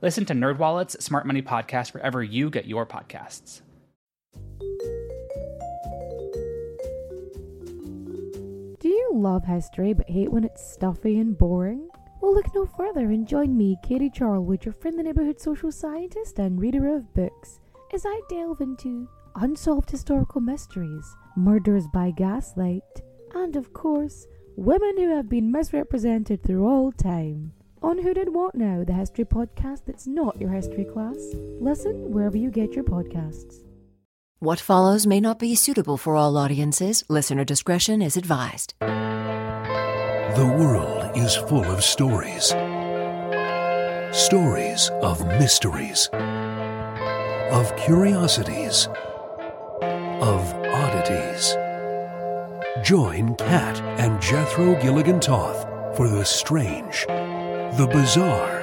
Listen to NerdWallet's Smart Money Podcast wherever you get your podcasts. Do you love history but hate when it's stuffy and boring? Well, look no further and join me, Katie Charlewood, your friend, the neighborhood social scientist and reader of books, as I delve into unsolved historical mysteries, murders by gaslight, and of course, women who have been misrepresented through all time. On Who Did What Now, the history podcast that's not your history class. Listen wherever you get your podcasts. What follows may not be suitable for all audiences. Listener discretion is advised. The world is full of stories. Stories of mysteries, of curiosities, of oddities. Join Kat and Jethro Gilligan-Toth for the strange, the bizarre,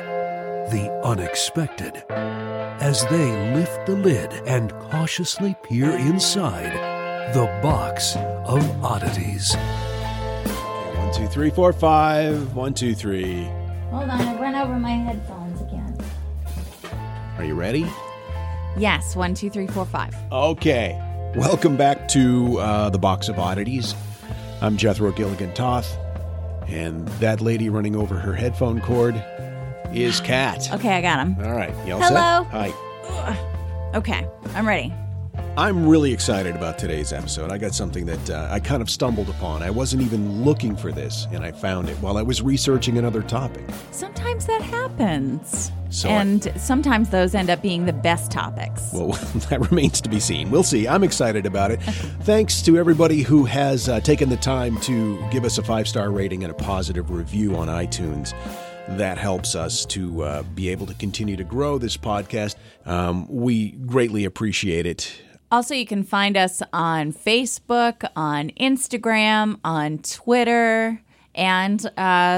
the unexpected, as they lift the lid and cautiously peer inside the Box of Oddities. 1, 2, 3, 4, 5. 1, 2, 3. Hold on, I've run over my headphones again. Are you ready? Yes, 1, 2, 3, 4, 5. Okay. Welcome back to the Box of Oddities. I'm Jethro Gilligan-Toth, and that lady running over her headphone cord is Kat. Okay, I got him. All right. Y'all hello. Set? Hi. Okay, I'm ready. I'm really excited about today's episode. I got something that I kind of stumbled upon. I wasn't even looking for this, and I found it while I was researching another topic. Sometimes that happens. So and sometimes those end up being the best topics. Well, that remains to be seen. We'll see. I'm excited about it. Thanks to everybody who has taken the time to give us a 5-star rating and a positive review on iTunes. That helps us to be able to continue to grow this podcast. We greatly appreciate it. Also, you can find us on Facebook, on Instagram, on Twitter, and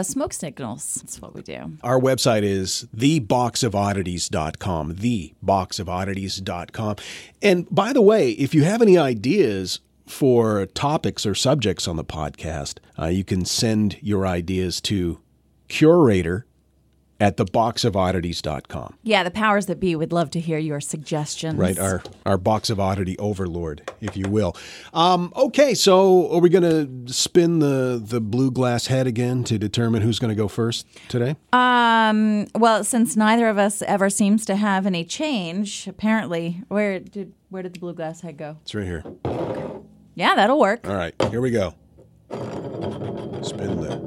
Smoke Signals. That's what we do. Our website is theboxofoddities.com, theboxofoddities.com. And by the way, if you have any ideas for topics or subjects on the podcast, you can send your ideas to curator@theboxofoddities.com. Yeah, the powers that be would love to hear your suggestions. Right, our Box of Oddity overlord, if you will. Okay, so are we going to spin the blue glass head again to determine who's going to go first today? Well, since neither of us ever seems to have any change, apparently, where did the blue glass head go? It's right here. Yeah, that'll work. All right, here we go. Spin the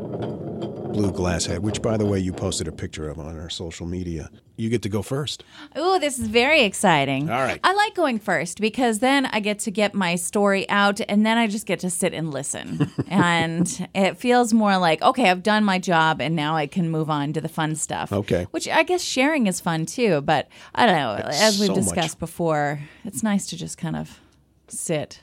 blue glass head, which, by the way, you posted a picture of on our social media. You get to go first. Oh, this is very exciting. All right. I like going first because then I get to get my story out and then I just get to sit and listen. And it feels more like, okay, I've done my job and now I can move on to the fun stuff. Okay. Which I guess sharing is fun too, but I don't know. That's as we've so discussed much. Before, it's nice to just kind of sit.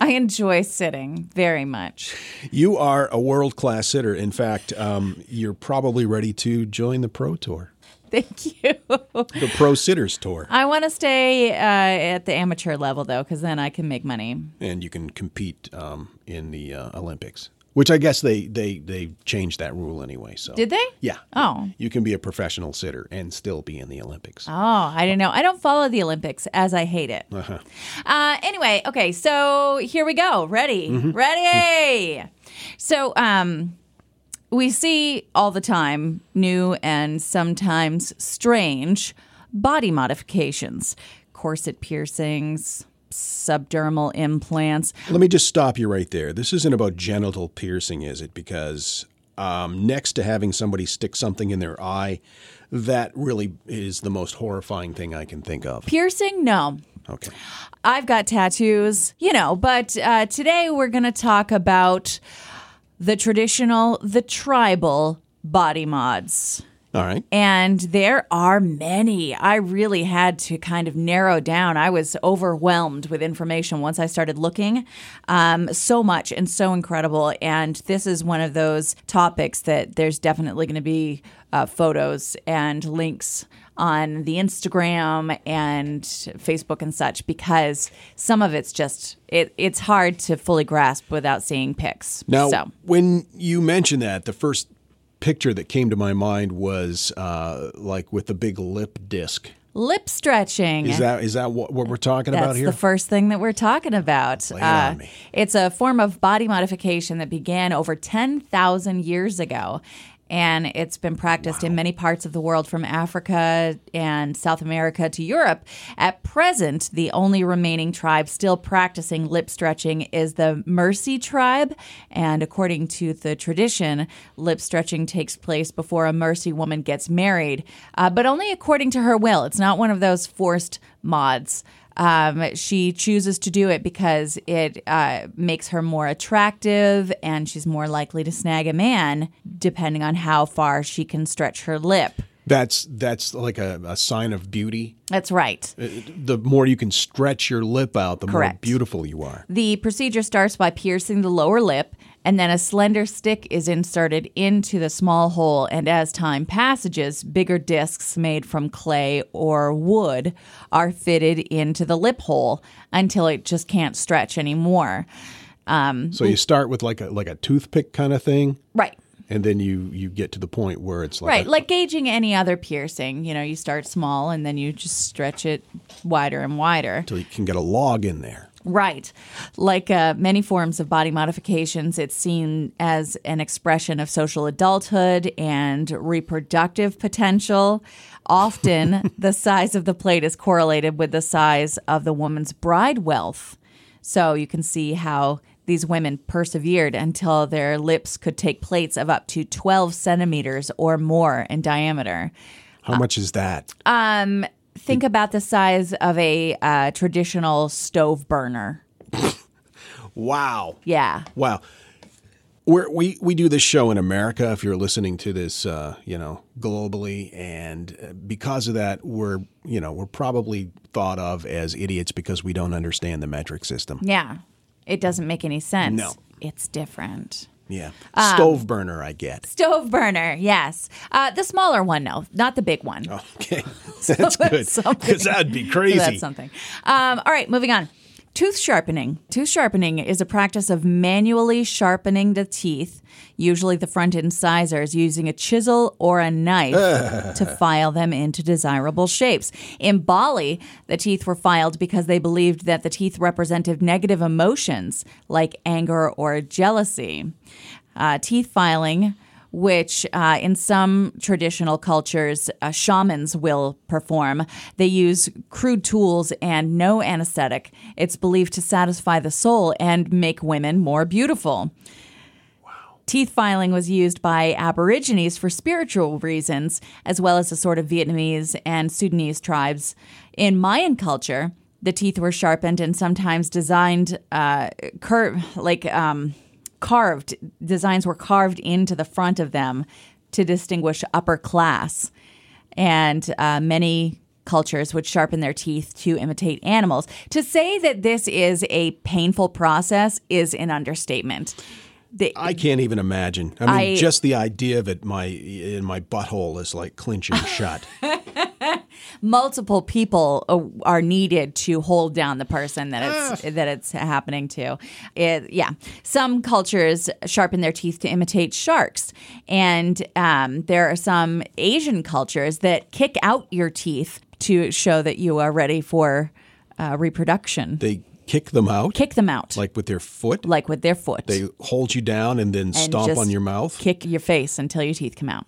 I enjoy sitting very much. You are a world-class sitter. In fact, you're probably ready to join the Pro Tour. Thank you. The Pro Sitters Tour. I want to stay at the amateur level, though, because then I can make money. And you can compete in the Olympics, which I guess they changed that rule anyway. So did they? Yeah. Oh. You can be a professional sitter and still be in the Olympics. Oh, I didn't know. I don't follow the Olympics as I hate it. Uh-huh. Anyway, okay, so here we go. Ready? Mm-hmm. Ready? So we see all the time new and sometimes strange body modifications, corset piercings, subdermal implants. Let me just stop you right there. This isn't about genital piercing, is it? Because next to having somebody stick something in their eye, that really is the most horrifying thing I can think of. Piercing? No. Okay. I've got tattoos, but today we're going to talk about the traditional, the tribal body mods. All right. And there are many. I really had to kind of narrow down. I was overwhelmed with information once I started looking. So much and so incredible. And this is one of those topics that there's definitely going to be photos and links on the Instagram and Facebook and such, because some of it's just, it's hard to fully grasp without seeing pics. Now, when you mentioned that, the first picture that came to my mind was like with the big lip disc. Lip stretching. Is that what we're talking about here? That's the first thing that we're talking about. It's a form of body modification that began over 10,000 years ago. And it's been practiced in many parts of the world, from Africa and South America to Europe. At present, the only remaining tribe still practicing lip stretching is the Mursi tribe. And according to the tradition, lip stretching takes place before a Mursi woman gets married, but only according to her will. It's not one of those forced mods. She chooses to do it because it makes her more attractive, and she's more likely to snag a man depending on how far she can stretch her lip. That's like a sign of beauty. That's right. The more you can stretch your lip out, the more beautiful you are. The procedure starts by piercing the lower lip, and then a slender stick is inserted into the small hole, and as time passes, bigger discs made from clay or wood are fitted into the lip hole until it just can't stretch anymore. So you start with like a toothpick kind of thing? Right. And then you get to the point where it's like... Right, like gauging any other piercing. You know, you start small, and then you just stretch it wider and wider. Until you can get a log in there. Right. Like many forms of body modifications, it's seen as an expression of social adulthood and reproductive potential. Often, the size of the plate is correlated with the size of the woman's bride wealth. So you can see how these women persevered until their lips could take plates of up to 12 centimeters or more in diameter. How much is that? Think about the size of a traditional stove burner. Wow. Yeah. Wow. We do this show in America, if you're listening to this, globally. And because of that, we're probably thought of as idiots because we don't understand the metric system. Yeah. It doesn't make any sense. No. It's different. Yeah. Stove burner, I get. Stove burner, yes. The smaller one, no. Not the big one. Okay. That's good. Because that'd be crazy. So that's something. All right, moving on. Tooth sharpening. Tooth sharpening is a practice of manually sharpening the teeth, usually the front incisors, using a chisel or a knife to file them into desirable shapes. In Bali, the teeth were filed because they believed that the teeth represented negative emotions like anger or jealousy. Teeth filing, which in some traditional cultures, shamans will perform. They use crude tools and no anesthetic. It's believed to satisfy the soul and make women more beautiful. Wow. Teeth filing was used by Aborigines for spiritual reasons, as well as the sort of Vietnamese and Sudanese tribes. In Mayan culture, the teeth were sharpened and sometimes designed carved. Designs were carved into the front of them to distinguish upper class. And many cultures would sharpen their teeth to imitate animals. To say that this is a painful process is an understatement. I can't even imagine. I mean, just the idea of it in my butthole is like clinching shut. Multiple people are needed to hold down the person that it's happening to. Some cultures sharpen their teeth to imitate sharks, and there are some Asian cultures that kick out your teeth to show that you are ready for reproduction. They kick them out? Kick them out. Like with their foot? Like with their foot. They hold you down and then stomp on your mouth? Kick your face until your teeth come out.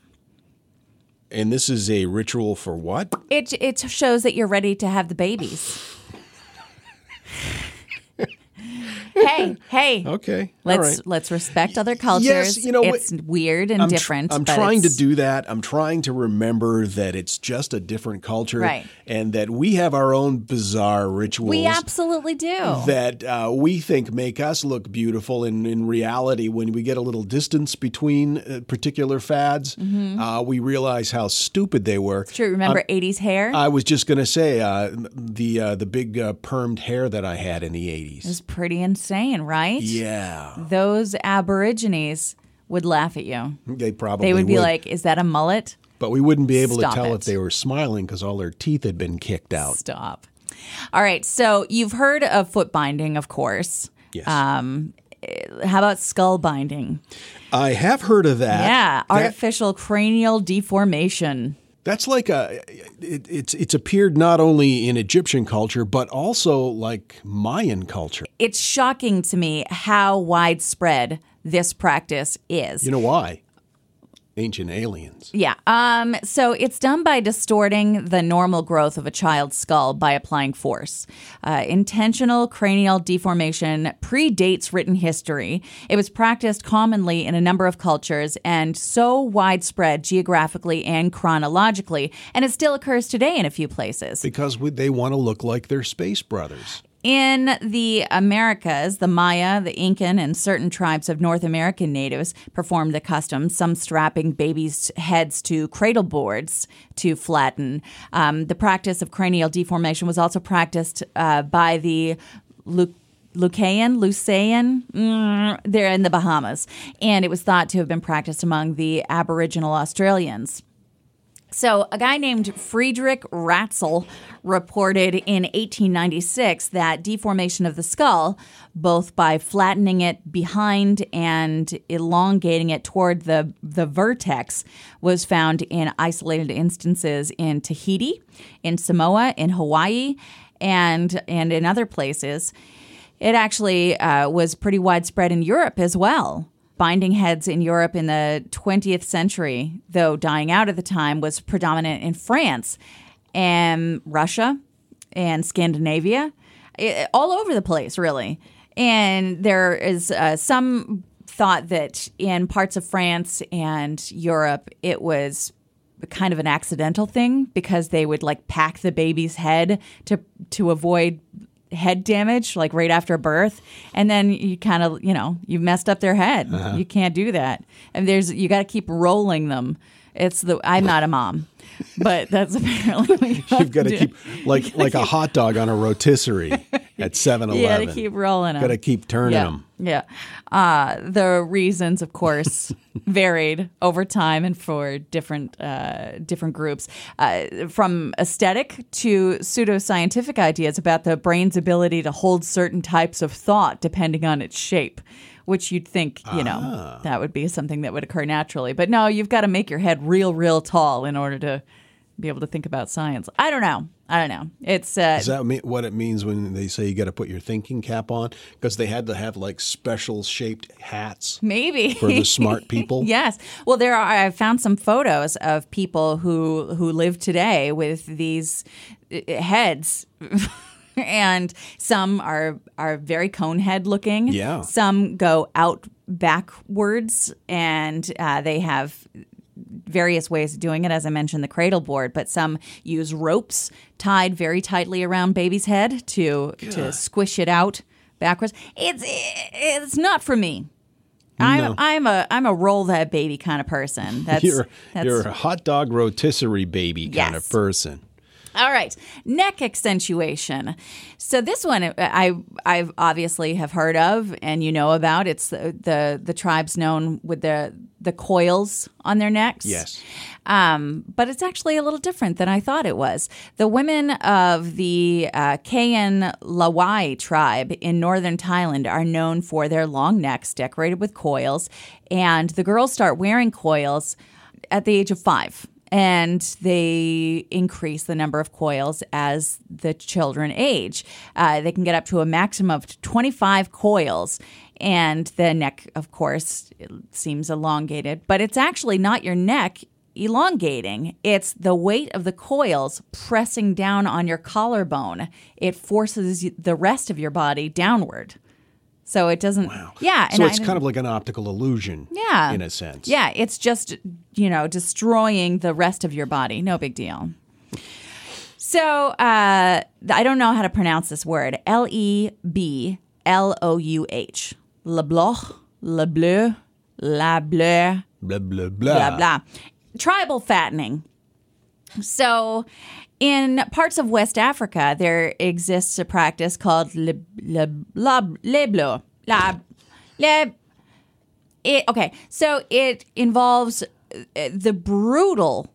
And this is a ritual for what? It shows that you're ready to have the babies. Hey. Okay. Let's respect other cultures. Yes, it's weird and different. I'm trying to do that. I'm trying to remember that it's just a different culture, right, and that we have our own bizarre rituals. We absolutely do. That we think make us look beautiful. And in reality, when we get a little distance between particular fads, mm-hmm, we realize how stupid they were. It's true. Remember 80s hair? I was just going to say the big permed hair that I had in the 80s. It was pretty insane, right? Yeah. Those Aborigines would laugh at you. They probably would. They would be like, is that a mullet? But we wouldn't be able to tell if they were smiling because all their teeth had been kicked out. Stop. All right. So you've heard of foot binding, of course. Yes. How about skull binding? I have heard of that. Yeah. Artificial cranial deformation. That's like it's appeared not only in Egyptian culture, but also like Mayan culture. It's shocking to me how widespread this practice is. You know why? Ancient aliens. Yeah. So it's done by distorting the normal growth of a child's skull by applying force. Intentional cranial deformation predates written history. It was practiced commonly in a number of cultures and so widespread geographically and chronologically. And it still occurs today in a few places. Because they want to look like their space brothers. In the Americas, the Maya, the Incan, and certain tribes of North American natives performed the custom, some strapping babies' heads to cradle boards to flatten. The practice of cranial deformation was also practiced by the Lucayan, they're in the Bahamas, and it was thought to have been practiced among the Aboriginal Australians. So a guy named Friedrich Ratzel reported in 1896 that deformation of the skull, both by flattening it behind and elongating it toward the vertex, was found in isolated instances in Tahiti, in Samoa, in Hawaii, and in other places. It actually was pretty widespread in Europe as well. Binding heads in Europe in the 20th century, though dying out at the time, was predominant in France and Russia and Scandinavia, all over the place, really. And there is some thought that in parts of France and Europe, it was kind of an accidental thing because they would like pack the baby's head to avoid head damage, like right after birth, and then you kind of, you messed up their head. Uh-huh. You can't do that. And you got to keep rolling them. I'm not a mom, but that's apparently what you've got to keep like a hot dog on a rotisserie at 7-Eleven. You got to keep rolling them. Got to keep turning them. Yeah. The reasons, of course, varied over time and for different groups, from aesthetic to pseudoscientific ideas about the brain's ability to hold certain types of thought depending on its shape, which you'd think, that would be something that would occur naturally. But no, you've got to make your head real, real tall in order to be able to think about science. I don't know. It's is that what it means when they say you got to put your thinking cap on? Because they had to have like special shaped hats, maybe, for the smart people. Yes. Well, I found some photos of people who live today with these heads. And some are very cone head looking. Yeah. Some go out backwards, and they have various ways of doing it. As I mentioned, the cradle board, but some use ropes tied very tightly around baby's head to squish it out backwards. It's not for me. I'm a roll that baby kind of person. You're a hot dog rotisserie baby kind of person. All right, neck accentuation. So this one I obviously have heard of and you know about. It's the tribes known with the coils on their necks. Yes. But it's actually a little different than I thought it was. The women of the Kayan Lawai tribe in northern Thailand are known for their long necks decorated with coils, and the girls start wearing coils at the age of 5. And they increase the number of coils as the children age. They can get up to a maximum of 25 coils. And the neck, of course, seems elongated. But it's actually not your neck elongating. It's the weight of the coils pressing down on your collarbone. It forces the rest of your body downward. So it doesn't. Wow. Yeah. So it's kind of like an optical illusion. Yeah. In a sense. Yeah. It's just, you know, destroying the rest of your body. No big deal. So I don't know how to pronounce this word. L-E-B-L-O-U-H. Leblou. Leblou. Leblou. Blah, blah, blah. Blah, blah. Tribal fattening. So in parts of West Africa, there exists a practice called leblou. Okay, so it involves the brutal.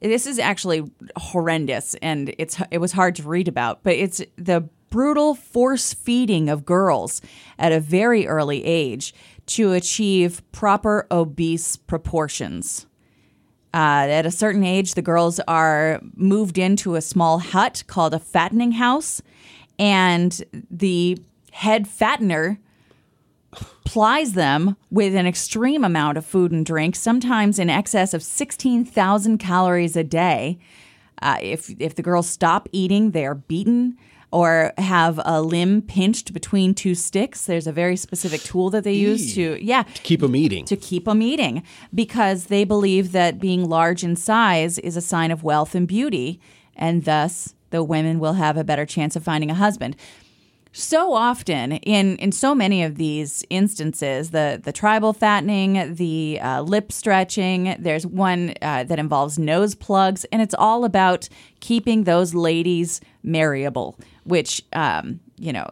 This is actually horrendous, and it was hard to read about, but it's the brutal force feeding of girls at a very early age to achieve proper obese proportions. At a certain age, the girls are moved into a small hut called a fattening house, and the head fattener plies them with an extreme amount of food and drink, sometimes in excess of 16,000 calories a day. If the girls stop eating, they are beaten or have a limb pinched between two sticks. There's a very specific tool that they use to keep them eating. To keep them eating, because they believe that being large in size is a sign of wealth and beauty, and thus the women will have a better chance of finding a husband. So often, in so many of these instances, the tribal fattening, the lip stretching, there's one that involves nose plugs, and it's all about keeping those ladies marryable, which,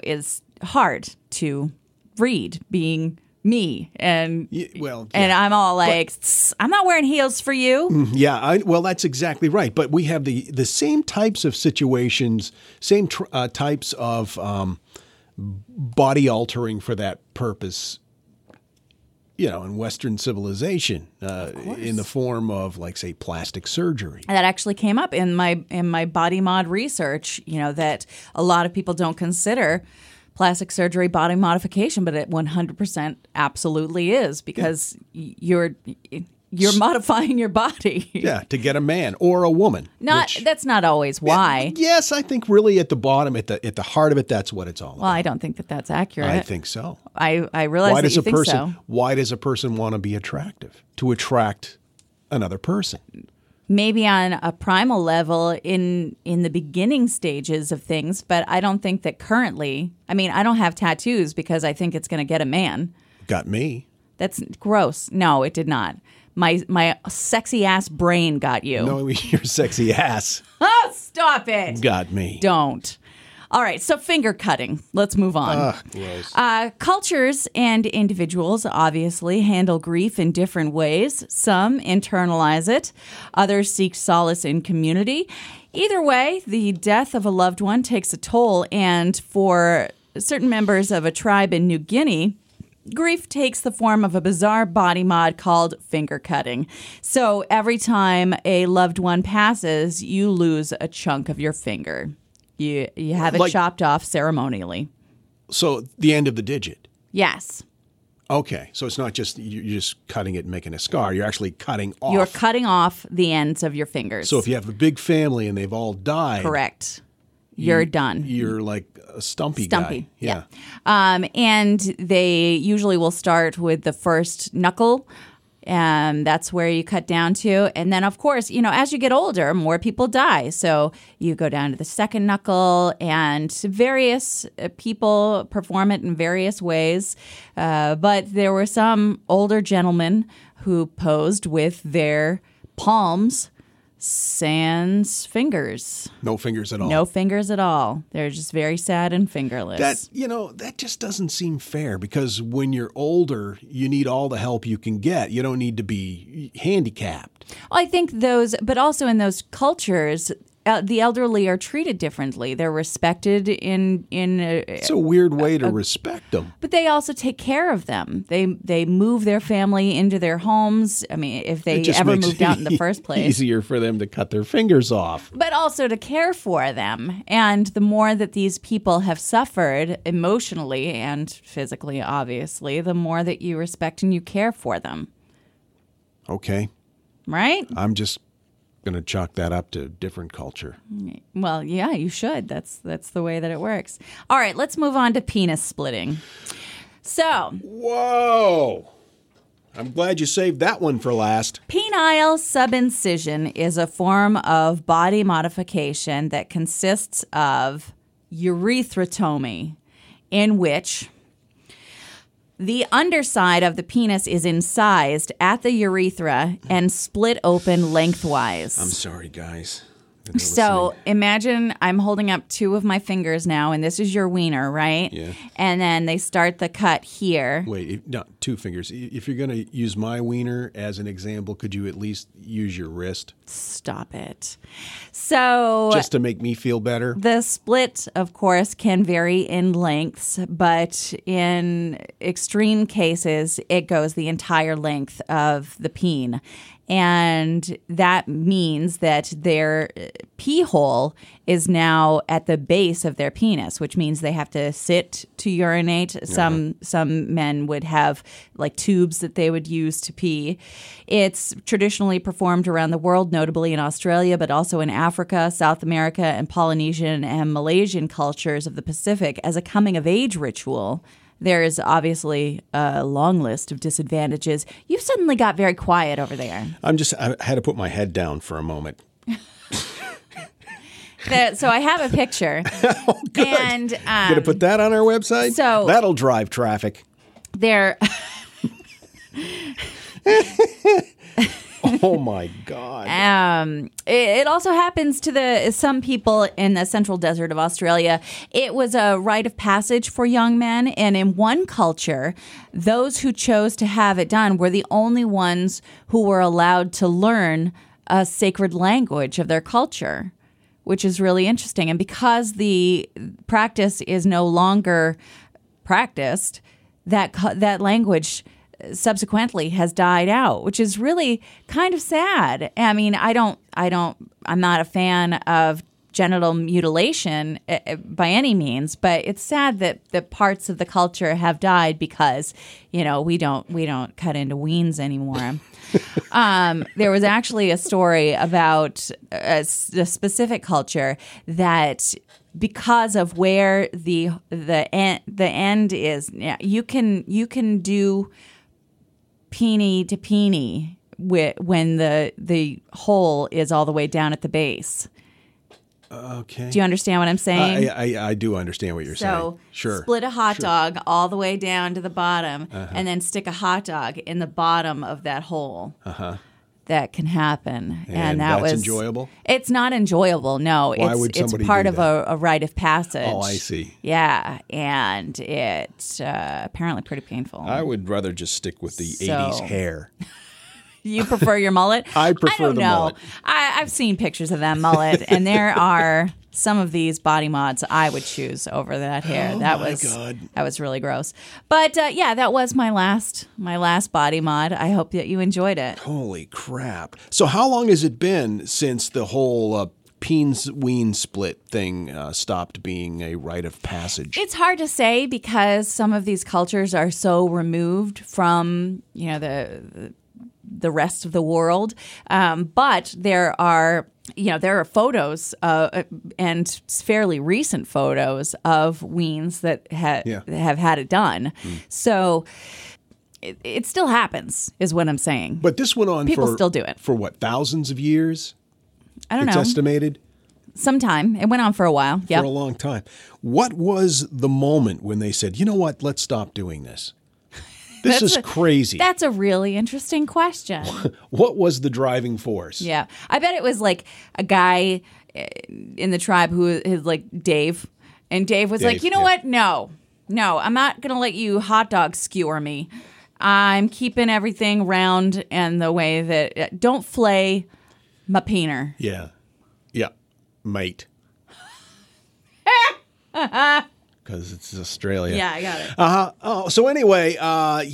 is hard to read, being me. And and I'm all like, but I'm not wearing heels for you. Yeah, that's exactly right. But we have the same types of situations, same types of body altering for that purpose, you know, in Western civilization, in the form of, like, say, plastic surgery. And that actually came up in my body mod research, you know, that a lot of people don't consider plastic surgery body modification, but it 100% absolutely is, because you're modifying your body. Yeah, to get a man or a woman. That's not always why. Yes, I think really at the bottom, at the heart of it, that's what it's all about. Well, I don't think that that's accurate. I think so. I realize that you think so. Why does a person want to be attractive? To attract another person. Maybe on a primal level in the beginning stages of things, but I don't think that currently. I mean, I don't have tattoos because I think it's going to get a man. Got me. That's gross. No, it did not. My sexy ass brain got you. No, your sexy ass. Oh, stop it. Got me. Don't. All right, so finger cutting. Let's move on. Gross. Cultures and individuals obviously handle grief in different ways. Some internalize it. Others seek solace in community. Either way, the death of a loved one takes a toll, and for certain members of a tribe in New Guinea, grief takes the form of a bizarre body mod called finger cutting. So every time a loved one passes, you lose a chunk of your finger. You have it chopped off ceremonially. So the end of the digit. Yes. Okay. So it's not just you're just cutting it and making a scar. You're actually cutting off. You're cutting off the ends of your fingers. So if you have a big family and they've all died. Correct. You're done. You're like a stumpy guy. Yeah. And they usually will start with the first knuckle. And that's where you cut down to. And then, of course, you know, as you get older, more people die. So you go down to the second knuckle, and various people perform it in various ways. But there were some older gentlemen who posed with their palms sans fingers. No fingers at all. No fingers at all. They're just very sad and fingerless. That just doesn't seem fair, because when you're older, you need all the help you can get. You don't need to be handicapped. Well, I think but also in those cultures, the elderly are treated differently. They're respected it's a weird way to respect them. But they also take care of them. They move their family into their homes. I mean, if they ever moved out in the first place. Easier for them to cut their fingers off. But also to care for them. And the more that these people have suffered emotionally and physically, obviously, the more that you respect and you care for them. Okay. Right? I'm just going to chalk that up to different culture. Well, yeah, you should. That's the way that it works. All right, let's move on to penis splitting. So. Whoa. I'm glad you saved that one for last. Penile subincision is a form of body modification that consists of urethrotomy, in which the underside of the penis is incised at the urethra and split open lengthwise. I'm sorry, guys. So imagine I'm holding up two of my fingers now, and this is your wiener, right? Yeah. And then they start the cut here. Wait, no, two fingers. If you're going to use my wiener as an example, could you at least use your wrist? Stop it. So just to make me feel better? The split, of course, can vary in lengths, but in extreme cases, it goes the entire length of the peen. And that means that their pee hole is now at the base of their penis, which means they have to sit to urinate. Some men would have like tubes that they would use to pee. It's traditionally performed around the world, notably in Australia, but also in Africa, South America, and Polynesian and Malaysian cultures of the Pacific as a coming-of-age ritual. There is obviously a long list of disadvantages. You suddenly got very quiet over there. I had to put my head down for a moment. So I have a picture. Oh, good. And going to put that on our website? So that'll drive traffic. There. Oh, my God. It also happens to some people in the central desert of Australia. It was a rite of passage for young men. And in one culture, those who chose to have it done were the only ones who were allowed to learn a sacred language of their culture, which is really interesting. And because the practice is no longer practiced, that language subsequently has died out, which is really kind of sad. I mean, I'm not a fan of genital mutilation by any means, but it's sad that the parts of the culture have died because, we don't cut into weens anymore. There was actually a story about a specific culture that, because of where the end is, you can do peenie to peenie when the hole is all the way down at the base. Okay. Do you understand what I'm saying? I do understand what you're saying. Sure. Split a hot dog all the way down to the bottom, and then stick a hot dog in the bottom of that hole. Uh-huh. That can happen. And that's enjoyable? It's not enjoyable, no. Why would somebody do that? It's part of a rite of passage. Oh, I see. Yeah, and it's apparently pretty painful. I would rather just stick with the 80s hair. You prefer your mullet? I prefer the mullet. I've seen pictures of that mullet, and there are some of these body mods I would choose over that hair. Oh, that was really gross. But that was my last body mod. I hope that you enjoyed it. Holy crap! So how long has it been since the whole peen-ween split thing stopped being a rite of passage? It's hard to say because some of these cultures are so removed from the rest of the world. But there are photos and fairly recent photos of weens that have had it done. Mm. So it still happens is what I'm saying. But this went on People still do it. For what, thousands of years? I don't know. It's estimated? Sometime. It went on for a while. Yeah. For a long time. What was the moment when they said, you know what, let's stop doing this? This is crazy. That's a really interesting question. What was the driving force? Yeah. I bet it was like a guy in the tribe who is like Dave. And Dave was like, you know what? No, I'm not going to let you hot dog skewer me. I'm keeping everything round and the way that – don't flay my peener. Yeah. Yeah. Mate. Because it's Australia. Yeah, I got it. So anyway, I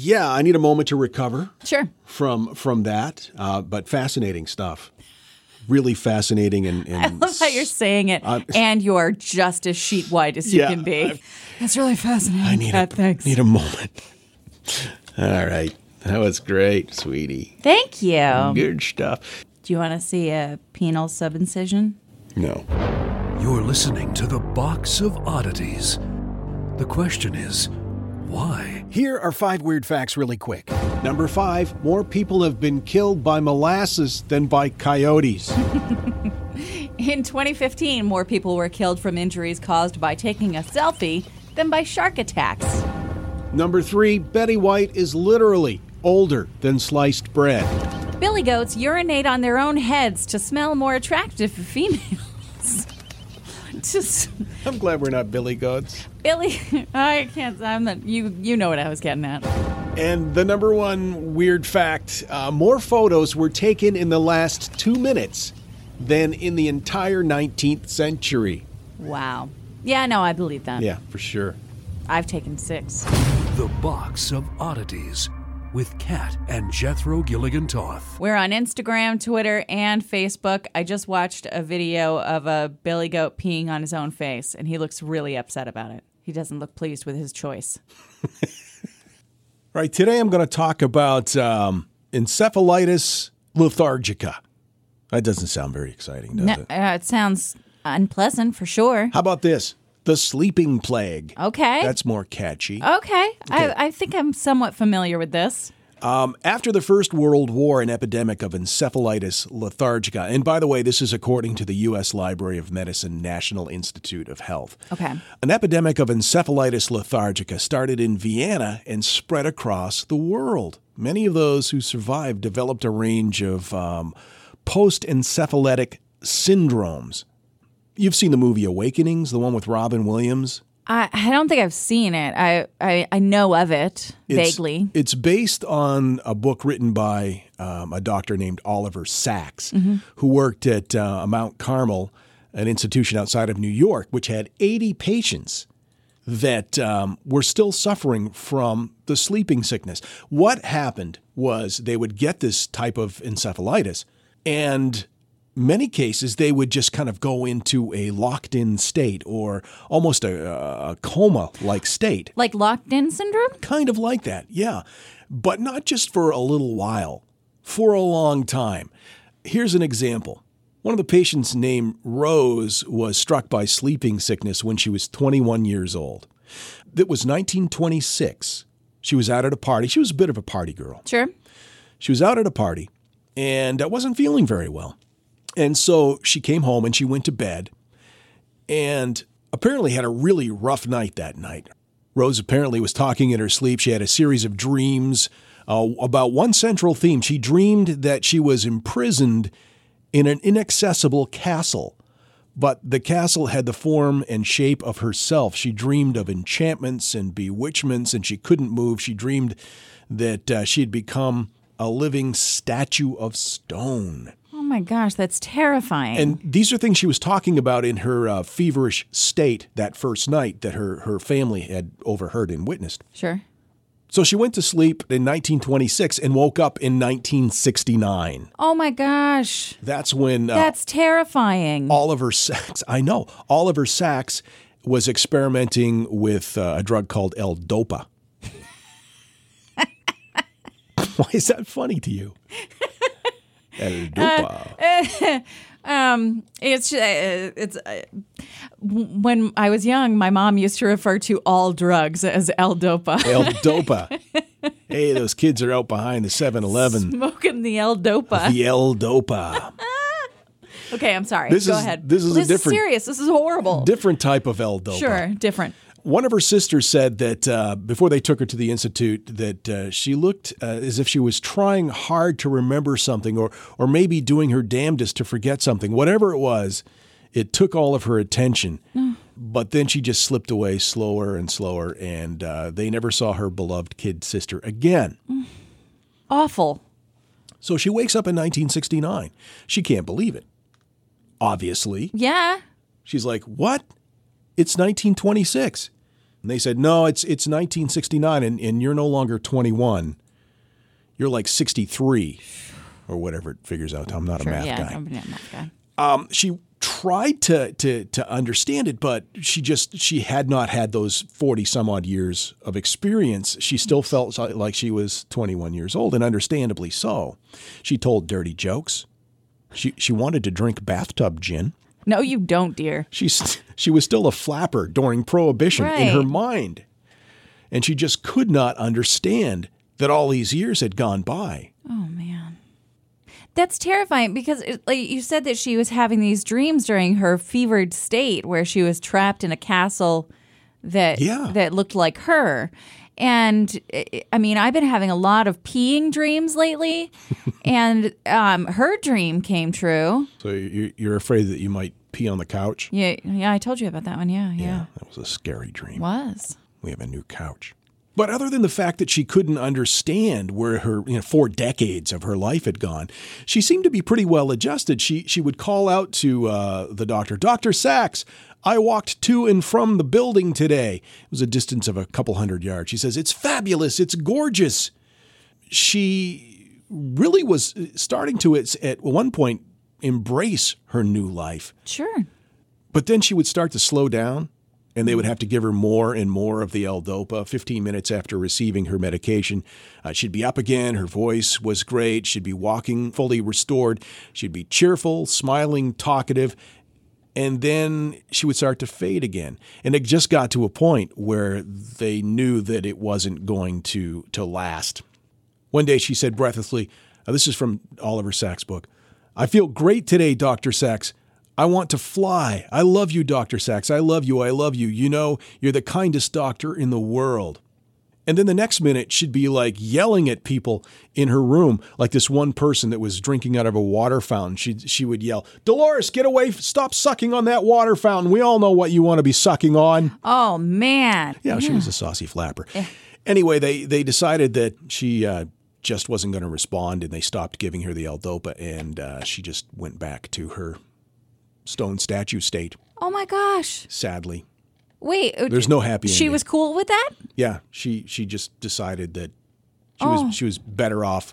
need a moment to recover. Sure. From that, but fascinating stuff. Really fascinating. And I love how you're saying it, and you're just as sheet white as you can be. That's really fascinating. Thanks. Need a moment. All right. That was great, sweetie. Thank you. Good stuff. Do you want to see a penile subincision? No. You're listening to The Box of Oddities. The question is, Why? Here are 5 weird facts really quick. Number 5, more people have been killed by molasses than by coyotes. In 2015, more people were killed from injuries caused by taking a selfie than by shark attacks. Number 3, Betty White is literally older than sliced bread. Billy goats urinate on their own heads to smell more attractive for females. I'm glad we're not Billy goats. Billy, I can't. I'm not. You know what I was getting at. And the number 1 weird fact: more photos were taken in the last 2 minutes than in the entire 19th century. Wow. Yeah, no, I believe that. Yeah, for sure. I've taken 6. The Box of Oddities with Kat and Jethro Gilligan-Toth. We're on Instagram, Twitter, and Facebook. I just watched a video of a billy goat peeing on his own face, and he looks really upset about it. He doesn't look pleased with his choice. All right, today I'm going to talk about encephalitis lethargica. That doesn't sound very exciting, does it? It sounds unpleasant for sure. How about this? The sleeping plague. Okay. That's more catchy. Okay. I think I'm somewhat familiar with this. After the First World War, an epidemic of encephalitis lethargica, and by the way, this is according to the U.S. Library of Medicine National Institute of Health. Okay. An epidemic of encephalitis lethargica started in Vienna and spread across the world. Many of those who survived developed a range of post-encephalitic syndromes. You've seen the movie Awakenings, the one with Robin Williams? I don't think I've seen it. I know of it, vaguely. It's based on a book written by a doctor named Oliver Sacks, mm-hmm. who worked at Mount Carmel, an institution outside of New York, which had 80 patients that were still suffering from the sleeping sickness. What happened was they would get this type of encephalitis, and many cases, they would just kind of go into a locked-in state or almost a coma-like state. Like locked-in syndrome? Kind of like that, yeah. But not just for a little while, for a long time. Here's an example. One of the patients named Rose was struck by sleeping sickness when she was 21 years old. It was 1926. She was out at a party. She was a bit of a party girl. Sure. She was out at a party and wasn't feeling very well. And so she came home and she went to bed and apparently had a really rough night that night. Rose apparently was talking in her sleep. She had a series of dreams about one central theme. She dreamed that she was imprisoned in an inaccessible castle, but the castle had the form and shape of herself. She dreamed of enchantments and bewitchments, and she couldn't move. She dreamed that she had become a living statue of stone. Oh my gosh, that's terrifying. And these are things she was talking about in her feverish state that first night that her family had overheard and witnessed. Sure. So she went to sleep in 1926 and woke up in 1969. Oh my gosh. That's when... that's terrifying. Oliver Sacks, I know. Oliver Sacks was experimenting with a drug called L-Dopa. Why is that funny to you? L-Dopa. When I was young, my mom used to refer to all drugs as L-Dopa. L-Dopa. Hey, those kids are out behind the 7-Eleven. Smoking the L-Dopa. The L-Dopa. Okay, I'm sorry. Go ahead. This is serious. This is horrible. Different type of L-Dopa. Sure, different. One of her sisters said that before they took her to the institute that she looked as if she was trying hard to remember something or maybe doing her damnedest to forget something. Whatever it was, it took all of her attention. But then she just slipped away slower and slower, and they never saw her beloved kid sister again. Awful. So she wakes up in 1969. She can't believe it. Obviously. Yeah. She's like, what? It's 1926. And they said, no, it's 1969, and you're no longer 21. You're like 63 or whatever it figures out. I'm not a math guy. I'm not a math guy. She tried to understand it, but she had not had those 40-some-odd years of experience. She still felt like she was 21 years old, and understandably so. She told dirty jokes. She wanted to drink bathtub gin. No, you don't, dear. She was still a flapper during Prohibition in her mind. and she just could not understand that all these years had gone by. Oh, man. That's terrifying because like you said that she was having these dreams during her fevered state where she was trapped in a castle that looked like her. And I mean, I've been having a lot of peeing dreams lately, and her dream came true. So you're afraid that you might pee on the couch? Yeah, I told you about that one. Yeah, that was a scary dream. It was. We have a new couch. But other than the fact that she couldn't understand where her 4 decades of her life had gone, she seemed to be pretty well adjusted. She would call out to the doctor, Dr. Sacks, I walked to and from the building today. It was a distance of a couple hundred yards. She says, it's fabulous. It's gorgeous. She really was starting to, at one point, embrace her new life. Sure. But then she would start to slow down. And they would have to give her more and more of the L-Dopa. 15 minutes after receiving her medication, she'd be up again. Her voice was great. She'd be walking fully restored. She'd be cheerful, smiling, talkative. And then she would start to fade again. And it just got to a point where they knew that it wasn't going to last. One day she said breathlessly, this is from Oliver Sacks' book, I feel great today, Dr. Sacks. I want to fly. I love you, Dr. Sacks. I love you. I love you. You know, you're the kindest doctor in the world. And then the next minute, she'd be like yelling at people in her room, like this one person that was drinking out of a water fountain. She would yell, Dolores, get away. Stop sucking on that water fountain. We all know what you want to be sucking on. Oh, man. Yeah, she was a saucy flapper. Anyway, they decided that she just wasn't going to respond, and they stopped giving her the L-Dopa, and she just went back to her stone statue state. Oh my gosh. Sadly. Wait. There's no happy ending. She was cool with that? Yeah. She just decided that she was better off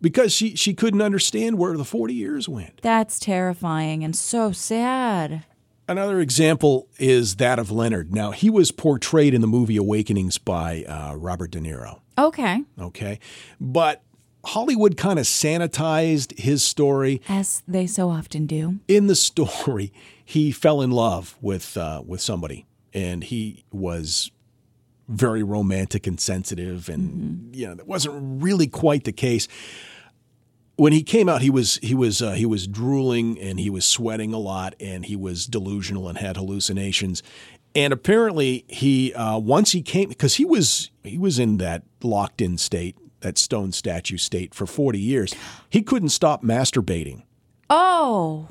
because she couldn't understand where the 40 years went. That's terrifying and so sad. Another example is that of Leonard. Now, he was portrayed in the movie Awakenings by Robert De Niro. Okay. But Hollywood kind of sanitized his story. As they so often do. In the story, he fell in love with somebody, and he was very romantic and sensitive, and that wasn't really quite the case. When he came out, he was drooling, and he was sweating a lot, and he was delusional and had hallucinations. And apparently, he once he came, because he was in that locked-in state, that stone statue state, for 40 years, he couldn't stop masturbating. Oh.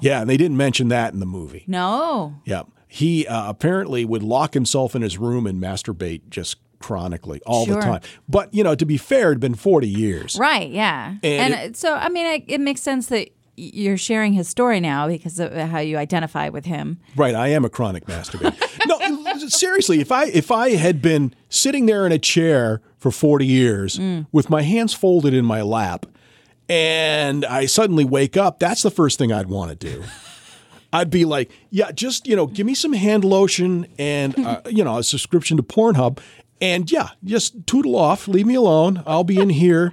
Yeah, and they didn't mention that in the movie. No. Yeah. He apparently would lock himself in his room and masturbate just chronically all the time. But, to be fair, it had been 40 years. Right, yeah. And so, I mean, it makes sense that you're sharing his story now because of how you identify with him. Right, I am a chronic masturbator. No, seriously, if I had been sitting there in a chair for 40 years with my hands folded in my lap and I suddenly wake up, that's the first thing I'd want to do. I'd be like, yeah, just, give me some hand lotion and, a subscription to Pornhub and just tootle off, leave me alone. I'll be in here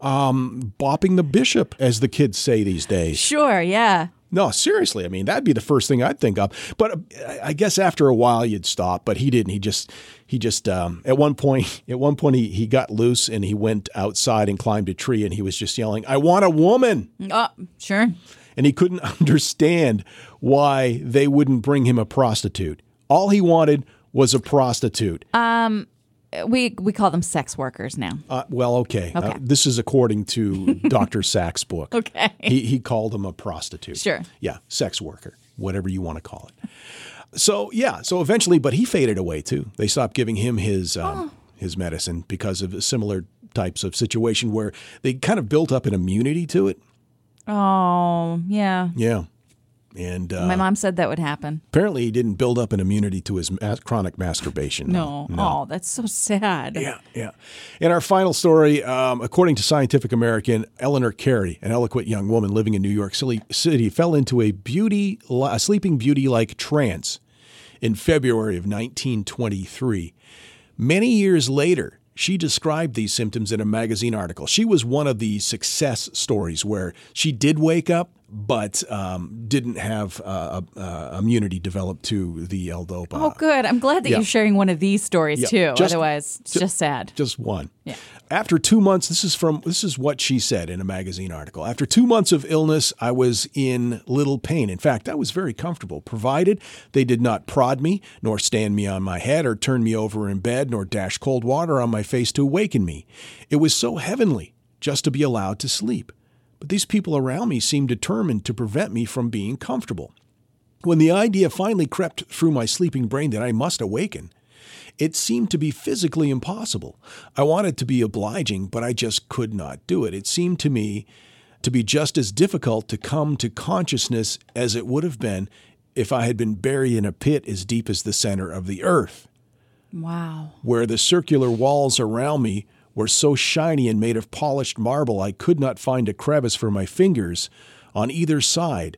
bopping the bishop, as the kids say these days. Sure, yeah. No, seriously. I mean, that'd be the first thing I'd think of. But I guess after a while you'd stop. But he didn't. He just at one point he got loose and he went outside and climbed a tree and he was just yelling, "I want a woman!" Sure. And he couldn't understand why they wouldn't bring him a prostitute. All he wanted was a prostitute. We call them sex workers now. Okay. This is according to Dr. Sacks' book. Okay. He called them a prostitute. Sure. Yeah, sex worker, whatever you want to call it. So eventually, but he faded away too. They stopped giving him his medicine because of similar types of situation where they kind of built up an immunity to it. Oh, yeah. Yeah. And my mom said that would happen. Apparently, he didn't build up an immunity to his chronic masturbation. No. Oh, that's so sad. Yeah. In our final story, according to Scientific American, Eleanor Carey, an eloquent young woman living in New York City, fell into a sleeping beauty-like trance in February of 1923. Many years later, she described these symptoms in a magazine article. She was one of the success stories where she did wake up, but didn't have immunity developed to the L-Dopa. Oh, good. I'm glad that you're sharing one of these stories, too. Otherwise, it's just sad. Just one. Yeah. After 2 months, this is what she said in a magazine article. After 2 months of illness, I was in little pain. In fact, I was very comfortable, provided they did not prod me, nor stand me on my head, or turn me over in bed, nor dash cold water on my face to awaken me. It was so heavenly just to be allowed to sleep. But these people around me seemed determined to prevent me from being comfortable. When the idea finally crept through my sleeping brain that I must awaken, it seemed to be physically impossible. I wanted to be obliging, but I just could not do it. It seemed to me to be just as difficult to come to consciousness as it would have been if I had been buried in a pit as deep as the center of the earth. Wow. Where the circular walls around me were so shiny and made of polished marble, I could not find a crevice for my fingers on either side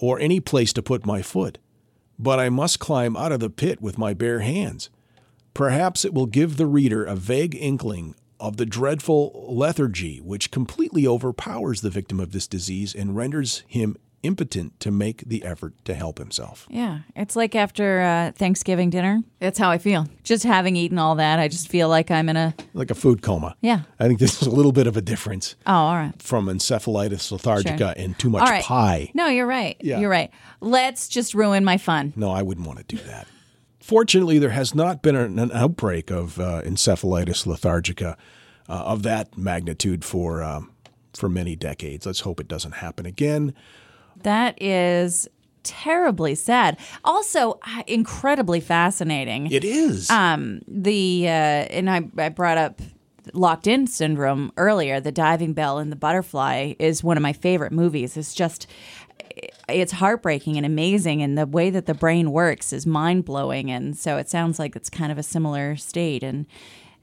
or any place to put my foot. But I must climb out of the pit with my bare hands. Perhaps it will give the reader a vague inkling of the dreadful lethargy which completely overpowers the victim of this disease and renders him impotent to make the effort to help himself. Yeah, it's like after Thanksgiving dinner. That's how I feel. Just having eaten all that, I just feel like I'm in a food coma. Yeah. I think this is a little bit of a difference. Oh, all right. From encephalitis lethargica and too much pie. No, you're right. Yeah. You're right. Let's just ruin my fun. No, I wouldn't want to do that. Fortunately, there has not been an outbreak of encephalitis lethargica of that magnitude for many decades. Let's hope it doesn't happen again. That is terribly sad. Also, incredibly fascinating. It is. And I brought up locked-in syndrome earlier. The Diving Bell and the Butterfly is one of my favorite movies. It's just, it's heartbreaking and amazing, and the way that the brain works is mind-blowing, and so it sounds like it's kind of a similar state. And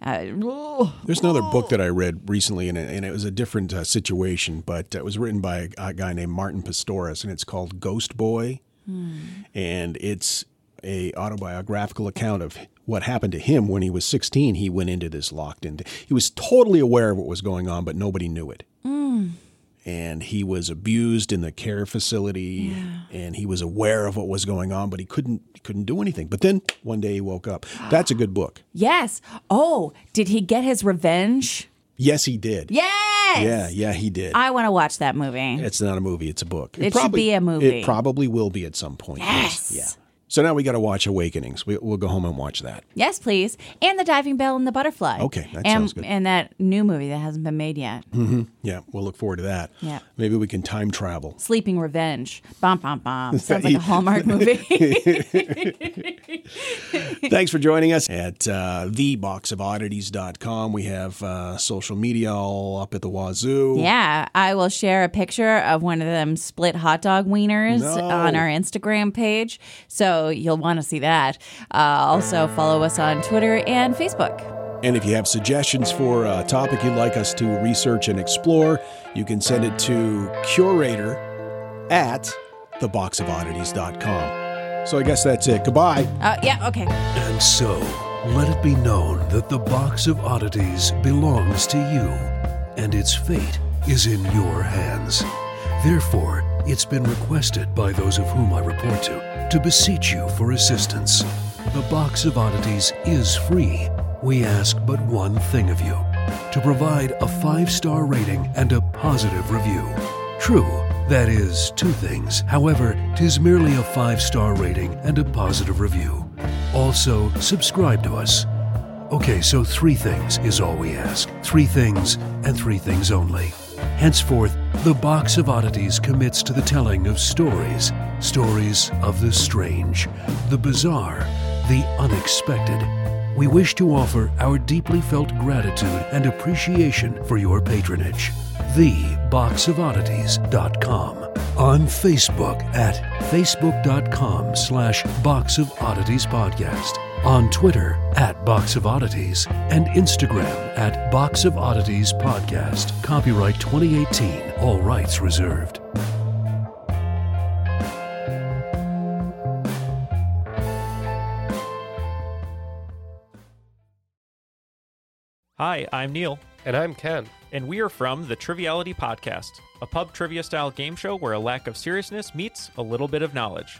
there's another book that I read recently, and it was a different situation, but it was written by a guy named Martin Pistorius, and it's called Ghost Boy, and it's a autobiographical account of what happened to him when he was 16. He went into this locked-in. He was totally aware of what was going on, but nobody knew it. Mm. And he was abused in the care facility, and he was aware of what was going on, but he couldn't do anything. But then one day he woke up. That's a good book. Yes. Oh, did he get his revenge? Yes, he did. Yes! Yeah, he did. I want to watch that movie. It's not a movie. It's a book. It should be a movie. It probably will be at some point. Yes. Yeah. So now we got to watch Awakenings. We'll go home and watch that. Yes, please. And The Diving Bell and the Butterfly. Okay, that sounds good. And that new movie that hasn't been made yet. Mm-hmm. Yeah, we'll look forward to that. Yeah. Maybe we can time travel. Sleeping Revenge. Bom, bom, bom. Sounds like a Hallmark movie. Thanks for joining us at theboxofoddities.com. We have social media all up at the wazoo. Yeah, I will share a picture of one of them split hot dog wieners on our Instagram page. So you'll want to see that. Also, follow us on Twitter and Facebook. And if you have suggestions for a topic you'd like us to research and explore, you can send it to curator@theboxofoddities.com. So I guess that's it. Goodbye. Okay. And so, let it be known that the Box of Oddities belongs to you, and its fate is in your hands. Therefore, it's been requested by those of whom I report to beseech you for assistance. The Box of Oddities is free. We ask but one thing of you, to provide a 5-star rating and a positive review. True, that is 2 things. However, 'tis merely a 5-star rating and a positive review. Also, subscribe to us. Okay, so 3 things is all we ask. 3 things and 3 things only. Henceforth, the Box of Oddities commits to the telling of stories. Stories of the strange, the bizarre, the unexpected. We wish to offer our deeply felt gratitude and appreciation for your patronage. theboxofoddities.com. On Facebook at facebook.com/Box of Oddities Podcast. On Twitter at Box of Oddities and Instagram at Box of Oddities Podcast. Copyright 2018. All rights reserved. Hi, I'm Neil. And I'm Ken. And we are from the Triviality Podcast, a pub trivia-style game show where a lack of seriousness meets a little bit of knowledge.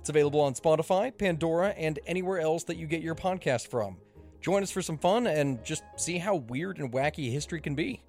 It's available on Spotify, Pandora, and anywhere else that you get your podcast from. Join us for some fun and just see how weird and wacky history can be.